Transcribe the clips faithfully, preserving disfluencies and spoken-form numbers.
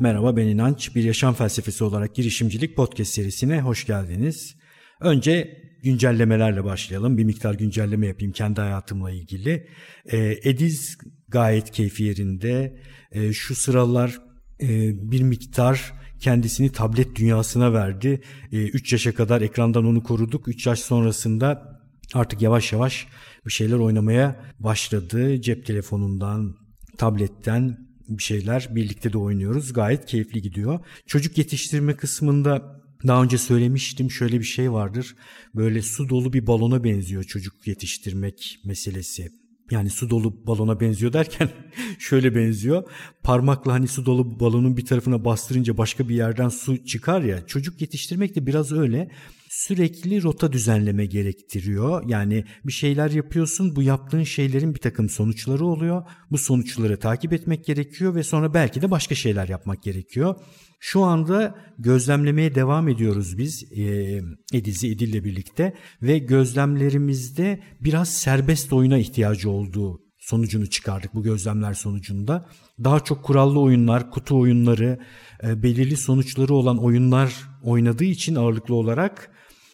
Merhaba, ben İnanç. Bir Yaşam Felsefesi olarak girişimcilik podcast serisine hoş geldiniz. Önce güncellemelerle başlayalım. Bir miktar güncelleme yapayım kendi hayatımla ilgili. E, Ediz gayet keyfi yerinde. E, şu sıralar e, bir miktar kendisini tablet dünyasına verdi. E, üç yaşa kadar ekrandan onu koruduk. üç yaş sonrasında artık yavaş yavaş bir şeyler oynamaya başladı. Cep telefonundan, tabletten bir şeyler birlikte de oynuyoruz. Gayet keyifli gidiyor. Çocuk yetiştirme kısmında daha önce söylemiştim. Şöyle bir şey vardır. Böyle su dolu bir balona benziyor çocuk yetiştirmek meselesi. Yani su dolu balona benziyor derken şöyle benziyor. Parmakla hani su dolu balonun bir tarafına bastırınca başka bir yerden su çıkar ya. Çocuk yetiştirmek de biraz öyle. Sürekli rota düzenleme gerektiriyor. Yani bir şeyler yapıyorsun, bu yaptığın şeylerin bir takım sonuçları oluyor. Bu sonuçları takip etmek gerekiyor ve sonra belki de başka şeyler yapmak gerekiyor. Şu anda gözlemlemeye devam ediyoruz biz e, Ediz'i Edil'le birlikte ve gözlemlerimizde biraz serbest oyuna ihtiyacı olduğu sonucunu çıkardık bu gözlemler sonucunda. Daha çok kurallı oyunlar, kutu oyunları, e, belirli sonuçları olan oyunlar oynadığı için ağırlıklı olarak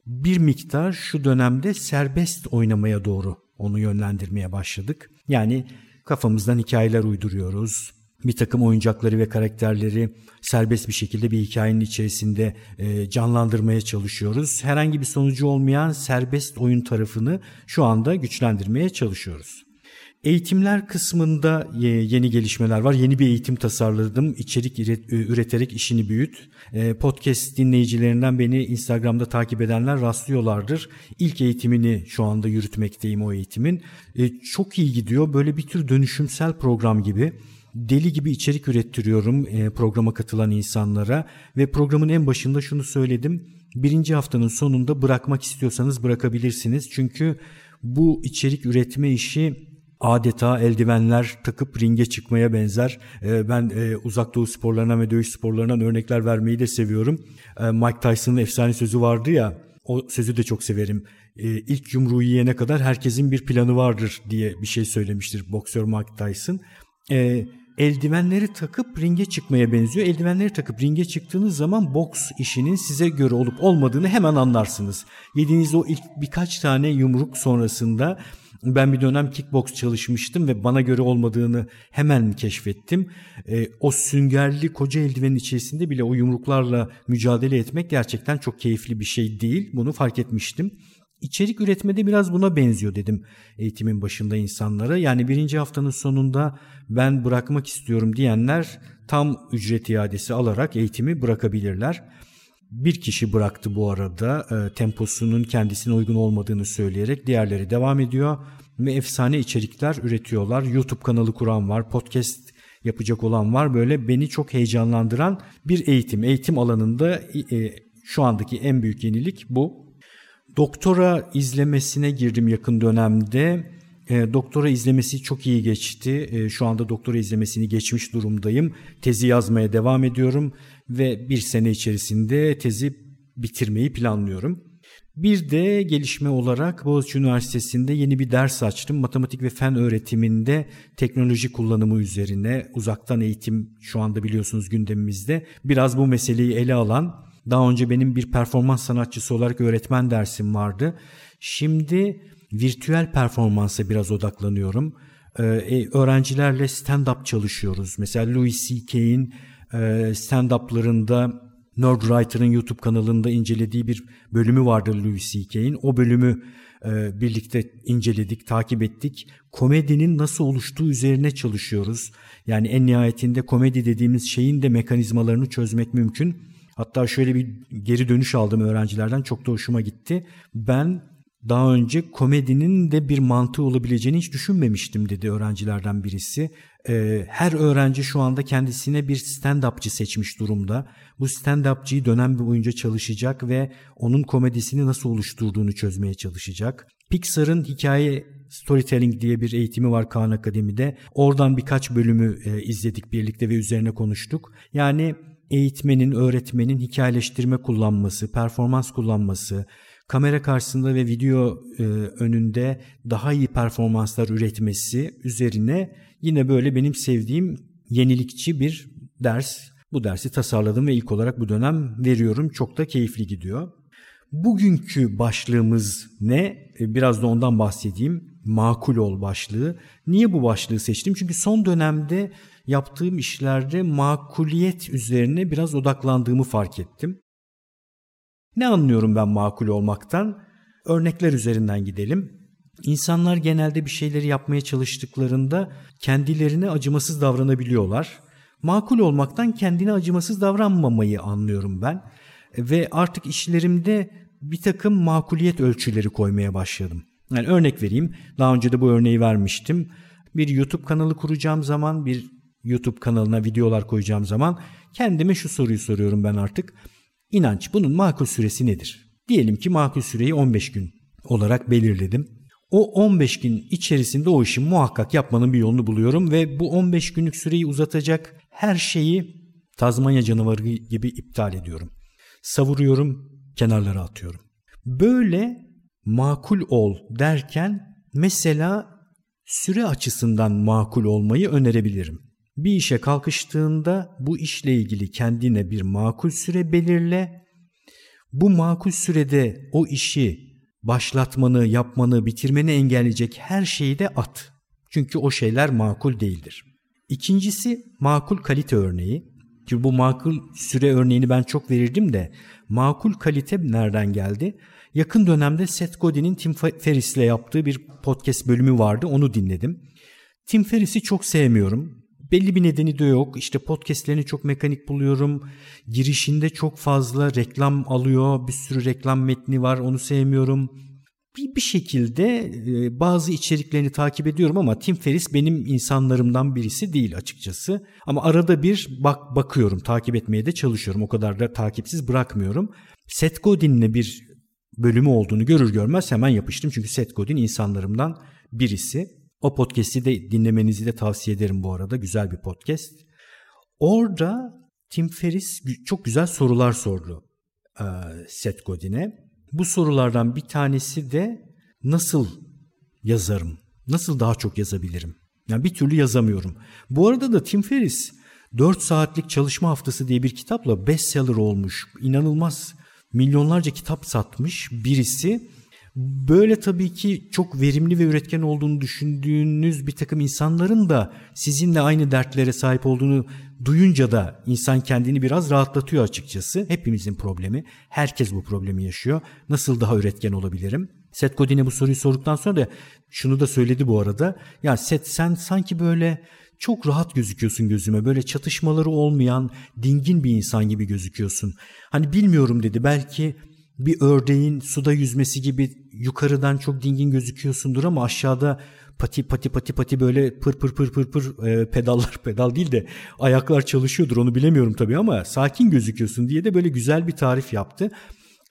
bir miktar şu dönemde serbest oynamaya doğru onu yönlendirmeye başladık. Yani kafamızdan hikayeler uyduruyoruz. Bir takım oyuncakları ve karakterleri serbest bir şekilde bir hikayenin içerisinde canlandırmaya çalışıyoruz. Herhangi bir sonucu olmayan serbest oyun tarafını şu anda güçlendirmeye çalışıyoruz. Eğitimler kısmında yeni gelişmeler var. Yeni bir eğitim tasarladım. İçerik üreterek işini büyüt. Podcast dinleyicilerinden beni Instagram'da takip edenler rastlıyorlardır. İlk eğitimini şu anda yürütmekteyim o eğitimin. Çok iyi gidiyor. Böyle bir tür dönüşümsel program gibi. Deli gibi içerik ürettiriyorum programa katılan insanlara ve programın en başında şunu söyledim. Birinci haftanın sonunda bırakmak istiyorsanız bırakabilirsiniz. Çünkü bu içerik üretme işi adeta eldivenler takıp ringe çıkmaya benzer. Ben uzak doğu sporlarına ve dövüş sporlarından örnekler vermeyi de seviyorum. Mike Tyson'ın efsane sözü vardı ya, o sözü de çok severim. İlk yumruğu yiyene kadar herkesin bir planı vardır diye bir şey söylemiştir boksör Mike Tyson. Eldivenleri takıp ringe çıkmaya benziyor. Eldivenleri takıp ringe çıktığınız zaman boks işinin size göre olup olmadığını hemen anlarsınız. Yediğiniz o ilk birkaç tane yumruk sonrasında... Ben bir dönem kickboks çalışmıştım ve bana göre olmadığını hemen keşfettim. E, o süngerli koca eldivenin içerisinde bile o yumruklarla mücadele etmek gerçekten çok keyifli bir şey değil. Bunu fark etmiştim. İçerik üretmede biraz buna benziyor dedim eğitimin başında insanlara. Yani birinci haftanın sonunda ben bırakmak istiyorum diyenler tam ücret iadesi alarak eğitimi bırakabilirler. Bir kişi bıraktı bu arada, e, temposunun kendisine uygun olmadığını söyleyerek, diğerleri devam ediyor ve efsane içerikler üretiyorlar. YouTube kanalı kuran var, podcast yapacak olan var. Böyle beni çok heyecanlandıran bir eğitim. Eğitim alanında e, şu andaki en büyük yenilik bu. Doktora izlemesine girdim yakın dönemde. E, doktora izlemesi çok iyi geçti. E, şu anda doktora izlemesini geçmiş durumdayım. Tezi yazmaya devam ediyorum ve bir sene içerisinde tezi bitirmeyi planlıyorum. Bir de gelişme olarak Boğaziçi Üniversitesi'nde yeni bir ders açtım. Matematik ve fen öğretiminde teknoloji kullanımı üzerine, uzaktan eğitim şu anda biliyorsunuz gündemimizde. Biraz bu meseleyi ele alan, daha önce benim bir performans sanatçısı olarak öğretmen dersim vardı. Şimdi virtüel performansa biraz odaklanıyorum. Ee, öğrencilerle stand-up çalışıyoruz. Mesela Louis C K'in e, stand-up'larında, Nerdwriter'ın YouTube kanalında incelediği bir bölümü vardır Louis C K'in. O bölümü e, birlikte inceledik, takip ettik. Komedinin nasıl oluştuğu üzerine çalışıyoruz. Yani en nihayetinde komedi dediğimiz şeyin de mekanizmalarını çözmek mümkün. Hatta şöyle bir geri dönüş aldım öğrencilerden. Çok da hoşuma gitti. Ben daha önce komedinin de bir mantığı olabileceğini hiç düşünmemiştim dedi öğrencilerden birisi. Ee, her öğrenci şu anda kendisine bir stand-upçı seçmiş durumda. Bu stand-upçıyı dönem boyunca çalışacak ve onun komedisini nasıl oluşturduğunu çözmeye çalışacak. Pixar'ın hikaye storytelling diye bir eğitimi var Kaan Akademi'de. Oradan birkaç bölümü e, izledik birlikte ve üzerine konuştuk. Yani eğitmenin, öğretmenin hikayeleştirme kullanması, performans kullanması, kamera karşısında ve video e, önünde daha iyi performanslar üretmesi üzerine yine böyle benim sevdiğim yenilikçi bir ders. Bu dersi tasarladım ve ilk olarak bu dönem veriyorum. Çok da keyifli gidiyor. Bugünkü başlığımız ne? Biraz da ondan bahsedeyim. Makul ol başlığı. Niye bu başlığı seçtim? Çünkü son dönemde yaptığım işlerde makuliyet üzerine biraz odaklandığımı fark ettim. Ne anlıyorum ben makul olmaktan? Örnekler üzerinden gidelim. İnsanlar genelde bir şeyleri yapmaya çalıştıklarında kendilerine acımasız davranabiliyorlar. Makul olmaktan kendine acımasız davranmamayı anlıyorum ben. Ve artık işlerimde bir takım makuliyet ölçüleri koymaya başladım. Yani örnek vereyim. Daha önce de bu örneği vermiştim. Bir YouTube kanalı kuracağım zaman, bir YouTube kanalına videolar koyacağım zaman kendime şu soruyu soruyorum ben artık. İnanç, bunun makul süresi nedir? Diyelim ki makul süreyi on beş gün olarak belirledim. O on beş gün içerisinde o işi muhakkak yapmanın bir yolunu buluyorum ve bu on beş günlük süreyi uzatacak her şeyi Tazmanya canavarı gibi iptal ediyorum. Savuruyorum, kenarlara atıyorum. Böyle makul ol derken mesela süre açısından makul olmayı önerebilirim. Bir işe kalkıştığında bu işle ilgili kendine bir makul süre belirle. Bu makul sürede o işi başlatmanı, yapmanı, bitirmeni engelleyecek her şeyi de at. Çünkü o şeyler makul değildir. İkincisi makul kalite örneği. Çünkü bu makul süre örneğini ben çok verirdim de makul kalite nereden geldi? Yakın dönemde Seth Godin'in Tim Ferriss'le yaptığı bir podcast bölümü vardı. Onu dinledim. Tim Ferriss'i çok sevmiyorum. Belli bir nedeni de yok. İşte podcastlerini çok mekanik buluyorum. Girişinde çok fazla reklam alıyor. Bir sürü reklam metni var. Onu sevmiyorum. Bir, bir şekilde bazı içeriklerini takip ediyorum ama Tim Ferriss benim insanlarımdan birisi değil açıkçası. Ama arada bir bak bakıyorum. Takip etmeye de çalışıyorum. O kadar da takipsiz bırakmıyorum. Seth Godin'le bir bölümü olduğunu görür görmez hemen yapıştım. Çünkü Seth Godin insanlarımdan birisi. O podcast'i de dinlemenizi de tavsiye ederim bu arada. Güzel bir podcast. Orada Tim Ferriss çok güzel sorular sordu e, Seth Godin'e. Bu sorulardan bir tanesi de nasıl yazarım? Nasıl daha çok yazabilirim? Yani bir türlü yazamıyorum. Bu arada da Tim Ferriss dört saatlik çalışma haftası diye bir kitapla bestseller olmuş. İnanılmaz milyonlarca kitap satmış birisi. Böyle tabii ki çok verimli ve üretken olduğunu düşündüğünüz bir takım insanların da sizinle aynı dertlere sahip olduğunu duyunca da insan kendini biraz rahatlatıyor açıkçası. Hepimizin problemi. Herkes bu problemi yaşıyor. Nasıl daha üretken olabilirim? Seth Godin'e bu soruyu sorduktan sonra da şunu da söyledi bu arada. Ya Seth, sen sanki böyle çok rahat gözüküyorsun gözüme. Böyle çatışmaları olmayan, dingin bir insan gibi gözüküyorsun. Hani bilmiyorum dedi, belki bir ördeğin suda yüzmesi gibi yukarıdan çok dingin gözüküyorsundur ama aşağıda pati pati pati pati böyle pır pır pır pır pır e, pedallar pedal değil de ayaklar çalışıyordur, onu bilemiyorum tabii ama sakin gözüküyorsun diye de böyle güzel bir tarif yaptı.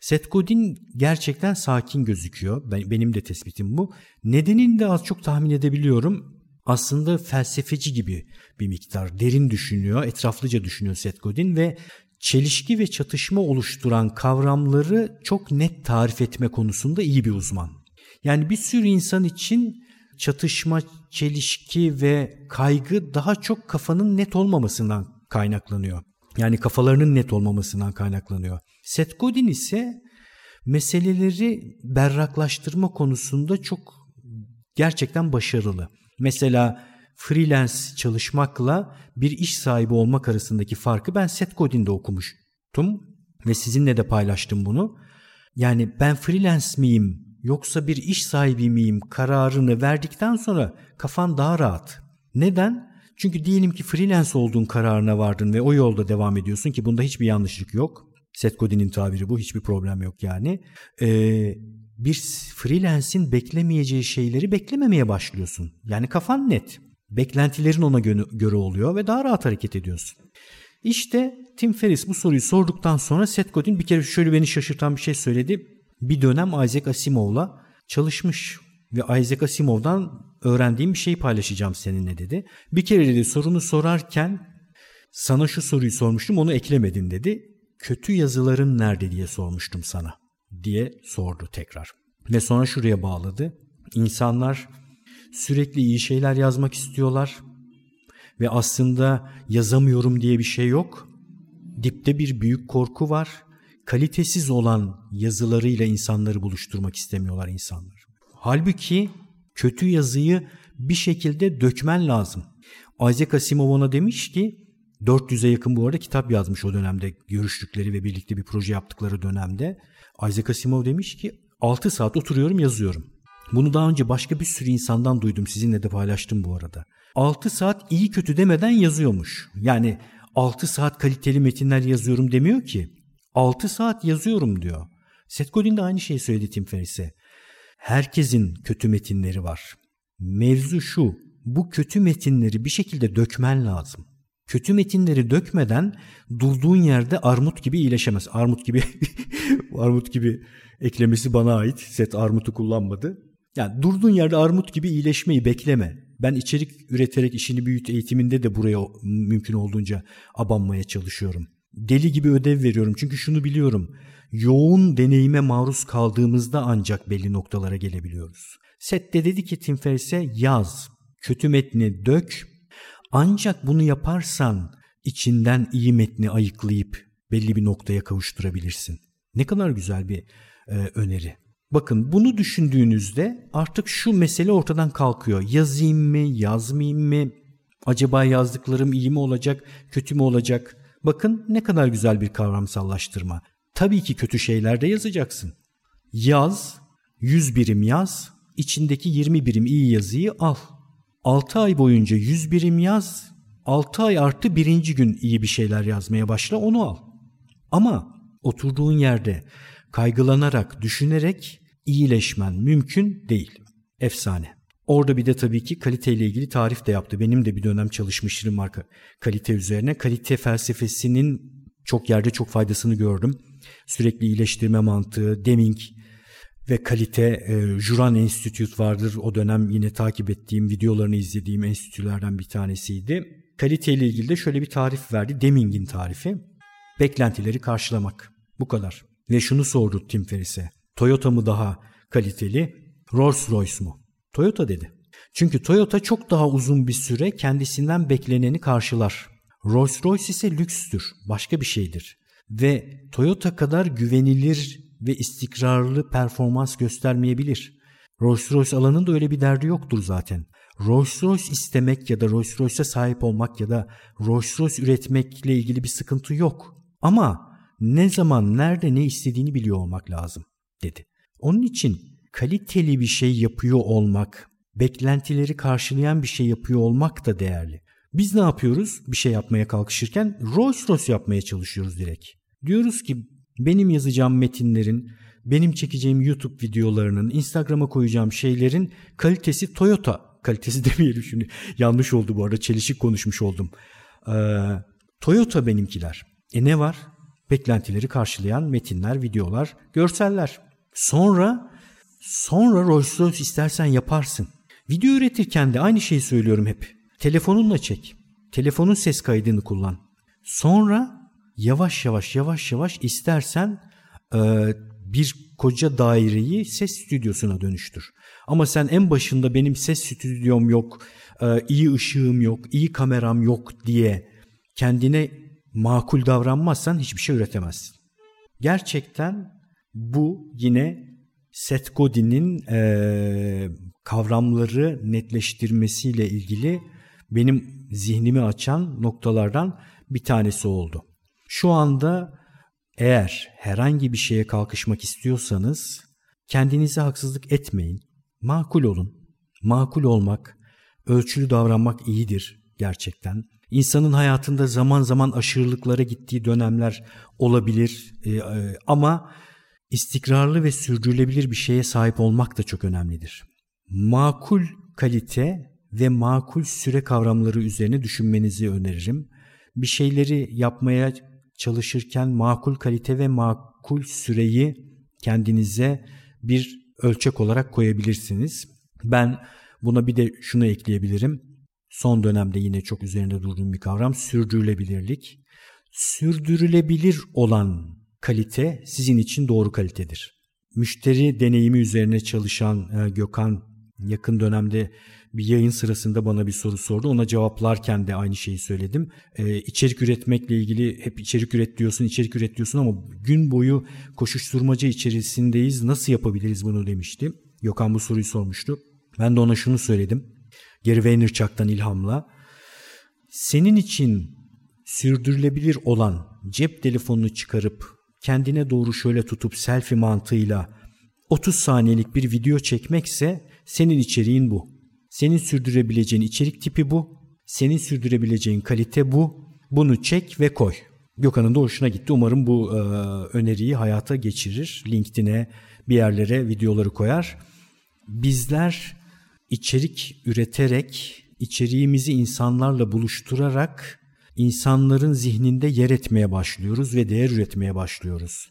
Seth Godin gerçekten sakin gözüküyor. Benim de tespitim bu. Nedenini de az çok tahmin edebiliyorum. Aslında felsefeci gibi bir miktar. Derin düşünüyor, etraflıca düşünüyor Seth Godin ve çelişki ve çatışma oluşturan kavramları çok net tarif etme konusunda iyi bir uzman. Yani bir sürü insan için çatışma, çelişki ve kaygı daha çok kafanın net olmamasından kaynaklanıyor. Yani kafalarının net olmamasından kaynaklanıyor. Seth Godin ise meseleleri berraklaştırma konusunda çok gerçekten başarılı. Mesela freelance çalışmakla bir iş sahibi olmak arasındaki farkı ben Seth Godin'de okumuştum ve sizinle de paylaştım bunu. Yani ben freelance miyim yoksa bir iş sahibi miyim kararını verdikten sonra kafan daha rahat. Neden? Çünkü diyelim ki freelance olduğun kararına vardın ve o yolda devam ediyorsun ki bunda hiçbir yanlışlık yok. Seth Godin'in tabiri bu, hiçbir problem yok yani. Ee, bir freelance'in beklemeyeceği şeyleri beklememeye başlıyorsun. Yani kafan net. Beklentilerin ona göre oluyor ve daha rahat hareket ediyorsun. İşte Tim Ferriss bu soruyu sorduktan sonra Seth Godin bir kere şöyle beni şaşırtan bir şey söyledi. Bir dönem Isaac Asimov'la çalışmış ve Isaac Asimov'dan öğrendiğim bir şeyi paylaşacağım seninle dedi. Bir kere dedi sorunu sorarken sana şu soruyu sormuştum, onu eklemedin dedi. Kötü yazıların nerede diye sormuştum sana diye sordu tekrar. Ve sonra şuraya bağladı. İnsanlar sürekli iyi şeyler yazmak istiyorlar ve aslında yazamıyorum diye bir şey yok. Dipte bir büyük korku var. Kalitesiz olan yazılarıyla insanları buluşturmak istemiyorlar insanlar. Halbuki kötü yazıyı bir şekilde dökmen lazım. Isaac Asimov ona demiş ki, dört yüze yakın bu arada kitap yazmış o dönemde, görüştükleri ve birlikte bir proje yaptıkları dönemde. Isaac Asimov demiş ki altı saat oturuyorum yazıyorum. Bunu daha önce başka bir sürü insandan duydum, sizinle de paylaştım bu arada. altı saat iyi kötü demeden yazıyormuş. Yani altı saat kaliteli metinler yazıyorum demiyor ki. altı saat yazıyorum diyor. Seth Godin de aynı şeyi söyledi Tim Ferriss'e. Herkesin kötü metinleri var. Mevzu şu, bu kötü metinleri bir şekilde dökmen lazım. Kötü metinleri dökmeden durduğun yerde armut gibi iyileşemez. Armut gibi armut gibi eklemesi bana ait. Seth armutu kullanmadı. Yani durduğun yerde armut gibi iyileşmeyi bekleme. Ben içerik üreterek işini büyüt eğitiminde de buraya mümkün olduğunca abanmaya çalışıyorum. Deli gibi ödev veriyorum. Çünkü şunu biliyorum. Yoğun deneyime maruz kaldığımızda ancak belli noktalara gelebiliyoruz. Seth de dedi ki Tim Ferriss'e yaz. Kötü metni dök. Ancak bunu yaparsan içinden iyi metni ayıklayıp belli bir noktaya kavuşturabilirsin. Ne kadar güzel bir e, öneri. Bakın bunu düşündüğünüzde artık şu mesele ortadan kalkıyor. Yazayım mı, yazmayayım mı? Acaba yazdıklarım iyi mi olacak, kötü mü olacak? Bakın ne kadar güzel bir kavramsallaştırma. Tabii ki kötü şeyler de yazacaksın. Yaz, yüz birim yaz, içindeki yirmi birim iyi yazıyı al. altı ay boyunca yüz birim yaz, altı ay artı birinci gün iyi bir şeyler yazmaya başla, onu al. Ama oturduğun yerde kaygılanarak, düşünerek iyileşmen mümkün değil. Efsane. Orada bir de tabii ki kaliteyle ilgili tarif de yaptı. Benim de bir dönem çalışmışlığım var kalite üzerine. Kalite felsefesinin çok yerde çok faydasını gördüm. Sürekli iyileştirme mantığı, Deming ve kalite, e, Juran Institute vardır. O dönem yine takip ettiğim, videolarını izlediğim enstitülerden bir tanesiydi. Kaliteyle ilgili de şöyle bir tarif verdi. Deming'in tarifi. Beklentileri karşılamak. Bu kadar. Ve şunu sordu Tim Ferriss'e. Toyota mı daha kaliteli, Rolls Royce mu? Toyota dedi. Çünkü Toyota çok daha uzun bir süre kendisinden bekleneni karşılar. Rolls Royce ise lükstür, başka bir şeydir. Ve Toyota kadar güvenilir ve istikrarlı performans göstermeyebilir. Rolls Royce alanın da öyle bir derdi yoktur zaten. Rolls Royce istemek ya da Rolls Royce'a sahip olmak ya da Rolls Royce üretmekle ilgili bir sıkıntı yok. Ama ne zaman, nerede, ne istediğini biliyor olmak lazım dedi. Onun için kaliteli bir şey yapıyor olmak, beklentileri karşılayan bir şey yapıyor olmak da değerli. Biz ne yapıyoruz? Bir şey yapmaya kalkışırken Rolls Royce yapmaya çalışıyoruz direkt. Diyoruz ki benim yazacağım metinlerin, benim çekeceğim YouTube videolarının, Instagram'a koyacağım şeylerin kalitesi Toyota. Kalitesi demeyelim şimdi. Yanlış oldu bu arada. Çelişik konuşmuş oldum. Ee, Toyota benimkiler. E ne var? beklentileri karşılayan metinler, videolar, görseller. Sonra, sonra Rolls Royce istersen yaparsın. Video üretirken de aynı şeyi söylüyorum hep. Telefonunla çek. Telefonun ses kaydını kullan. Sonra yavaş yavaş yavaş yavaş istersen e, bir koca daireyi ses stüdyosuna dönüştür. Ama sen en başında benim ses stüdyom yok, e, iyi ışığım yok, iyi kameram yok diye kendine makul davranmazsan hiçbir şey üretemezsin. Gerçekten bu yine Seth Godin'in e, kavramları netleştirmesiyle ilgili benim zihnimi açan noktalardan bir tanesi oldu. Şu anda eğer herhangi bir şeye kalkışmak istiyorsanız kendinize haksızlık etmeyin. Makul olun. Makul olmak, ölçülü davranmak iyidir gerçekten. İnsanın hayatında zaman zaman aşırılıklara gittiği dönemler olabilir e, ama istikrarlı ve sürdürülebilir bir şeye sahip olmak da çok önemlidir. Makul kalite ve makul süre kavramları üzerine düşünmenizi öneririm. Bir şeyleri yapmaya çalışırken makul kalite ve makul süreyi kendinize bir ölçek olarak koyabilirsiniz. Ben buna bir de şunu ekleyebilirim. Son dönemde yine çok üzerinde durduğum bir kavram sürdürülebilirlik. Sürdürülebilir olan kalite sizin için doğru kalitedir. Müşteri deneyimi üzerine çalışan Gökhan yakın dönemde bir yayın sırasında bana bir soru sordu. Ona cevaplarken de aynı şeyi söyledim. Ee, içerik üretmekle ilgili hep içerik üret diyorsun, içerik üret diyorsun ama gün boyu koşuşturmaca içerisindeyiz. Nasıl yapabiliriz bunu demişti. Gökhan bu soruyu sormuştu. Ben de ona şunu söyledim. Gary Vaynerchuk'tan ilhamla. Senin için sürdürülebilir olan cep telefonunu çıkarıp kendine doğru şöyle tutup selfie mantığıyla otuz saniyelik bir video çekmekse senin içeriğin bu. Senin sürdürebileceğin içerik tipi bu. Senin sürdürebileceğin kalite bu. Bunu çek ve koy. Gökhan'ın da hoşuna gitti. Umarım bu e, öneriyi hayata geçirir. LinkedIn'e bir yerlere videoları koyar. Bizler içerik üreterek, içeriğimizi insanlarla buluşturarak insanların zihninde yer etmeye başlıyoruz ve değer üretmeye başlıyoruz.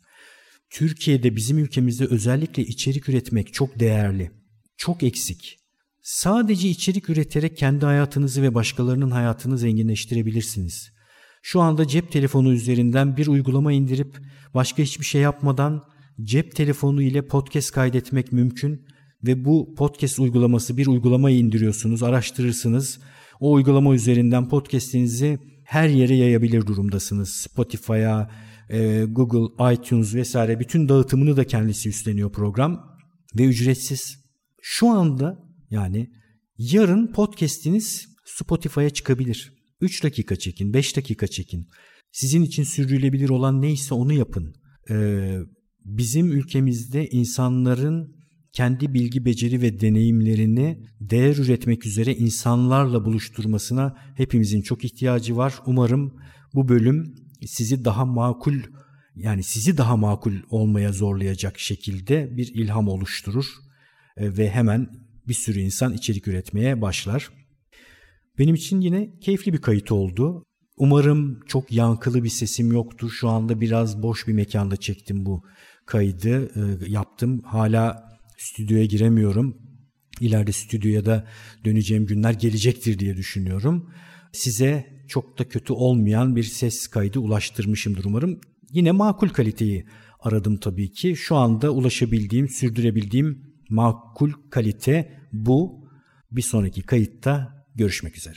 Türkiye'de, bizim ülkemizde özellikle içerik üretmek çok değerli. Çok eksik. Sadece içerik üreterek kendi hayatınızı ve başkalarının hayatını zenginleştirebilirsiniz. Şu anda cep telefonu üzerinden bir uygulama indirip başka hiçbir şey yapmadan cep telefonu ile podcast kaydetmek mümkün ve bu podcast uygulaması bir uygulamayı indiriyorsunuz, araştırırsınız. O uygulama üzerinden podcast'inizi her yere yayabilir durumdasınız. Spotify'a, Google, iTunes vesaire bütün dağıtımını da kendisi üstleniyor program ve ücretsiz. Şu anda yani yarın podcast'iniz Spotify'a çıkabilir. üç dakika çekin, beş dakika çekin. Sizin için sürdürülebilir olan neyse onu yapın. Ee, bizim ülkemizde insanların kendi bilgi, beceri ve deneyimlerini değer üretmek üzere insanlarla buluşturmasına hepimizin çok ihtiyacı var. Umarım bu bölüm sizi daha makul, yani sizi daha makul olmaya zorlayacak şekilde bir ilham oluşturur ee, ve hemen bir sürü insan içerik üretmeye başlar. Benim için yine keyifli bir kayıt oldu. Umarım çok yankılı bir sesim yoktur. Şu anda biraz boş bir mekanda çektim bu kaydı. E, yaptım. Hala stüdyoya giremiyorum. İleride stüdyoya da döneceğim günler gelecektir diye düşünüyorum. Size çok da kötü olmayan bir ses kaydı ulaştırmışımdır umarım. Yine makul kaliteyi aradım tabii ki. Şu anda ulaşabildiğim, sürdürebildiğim makul kalite bu. Bir sonraki kayıtta görüşmek üzere.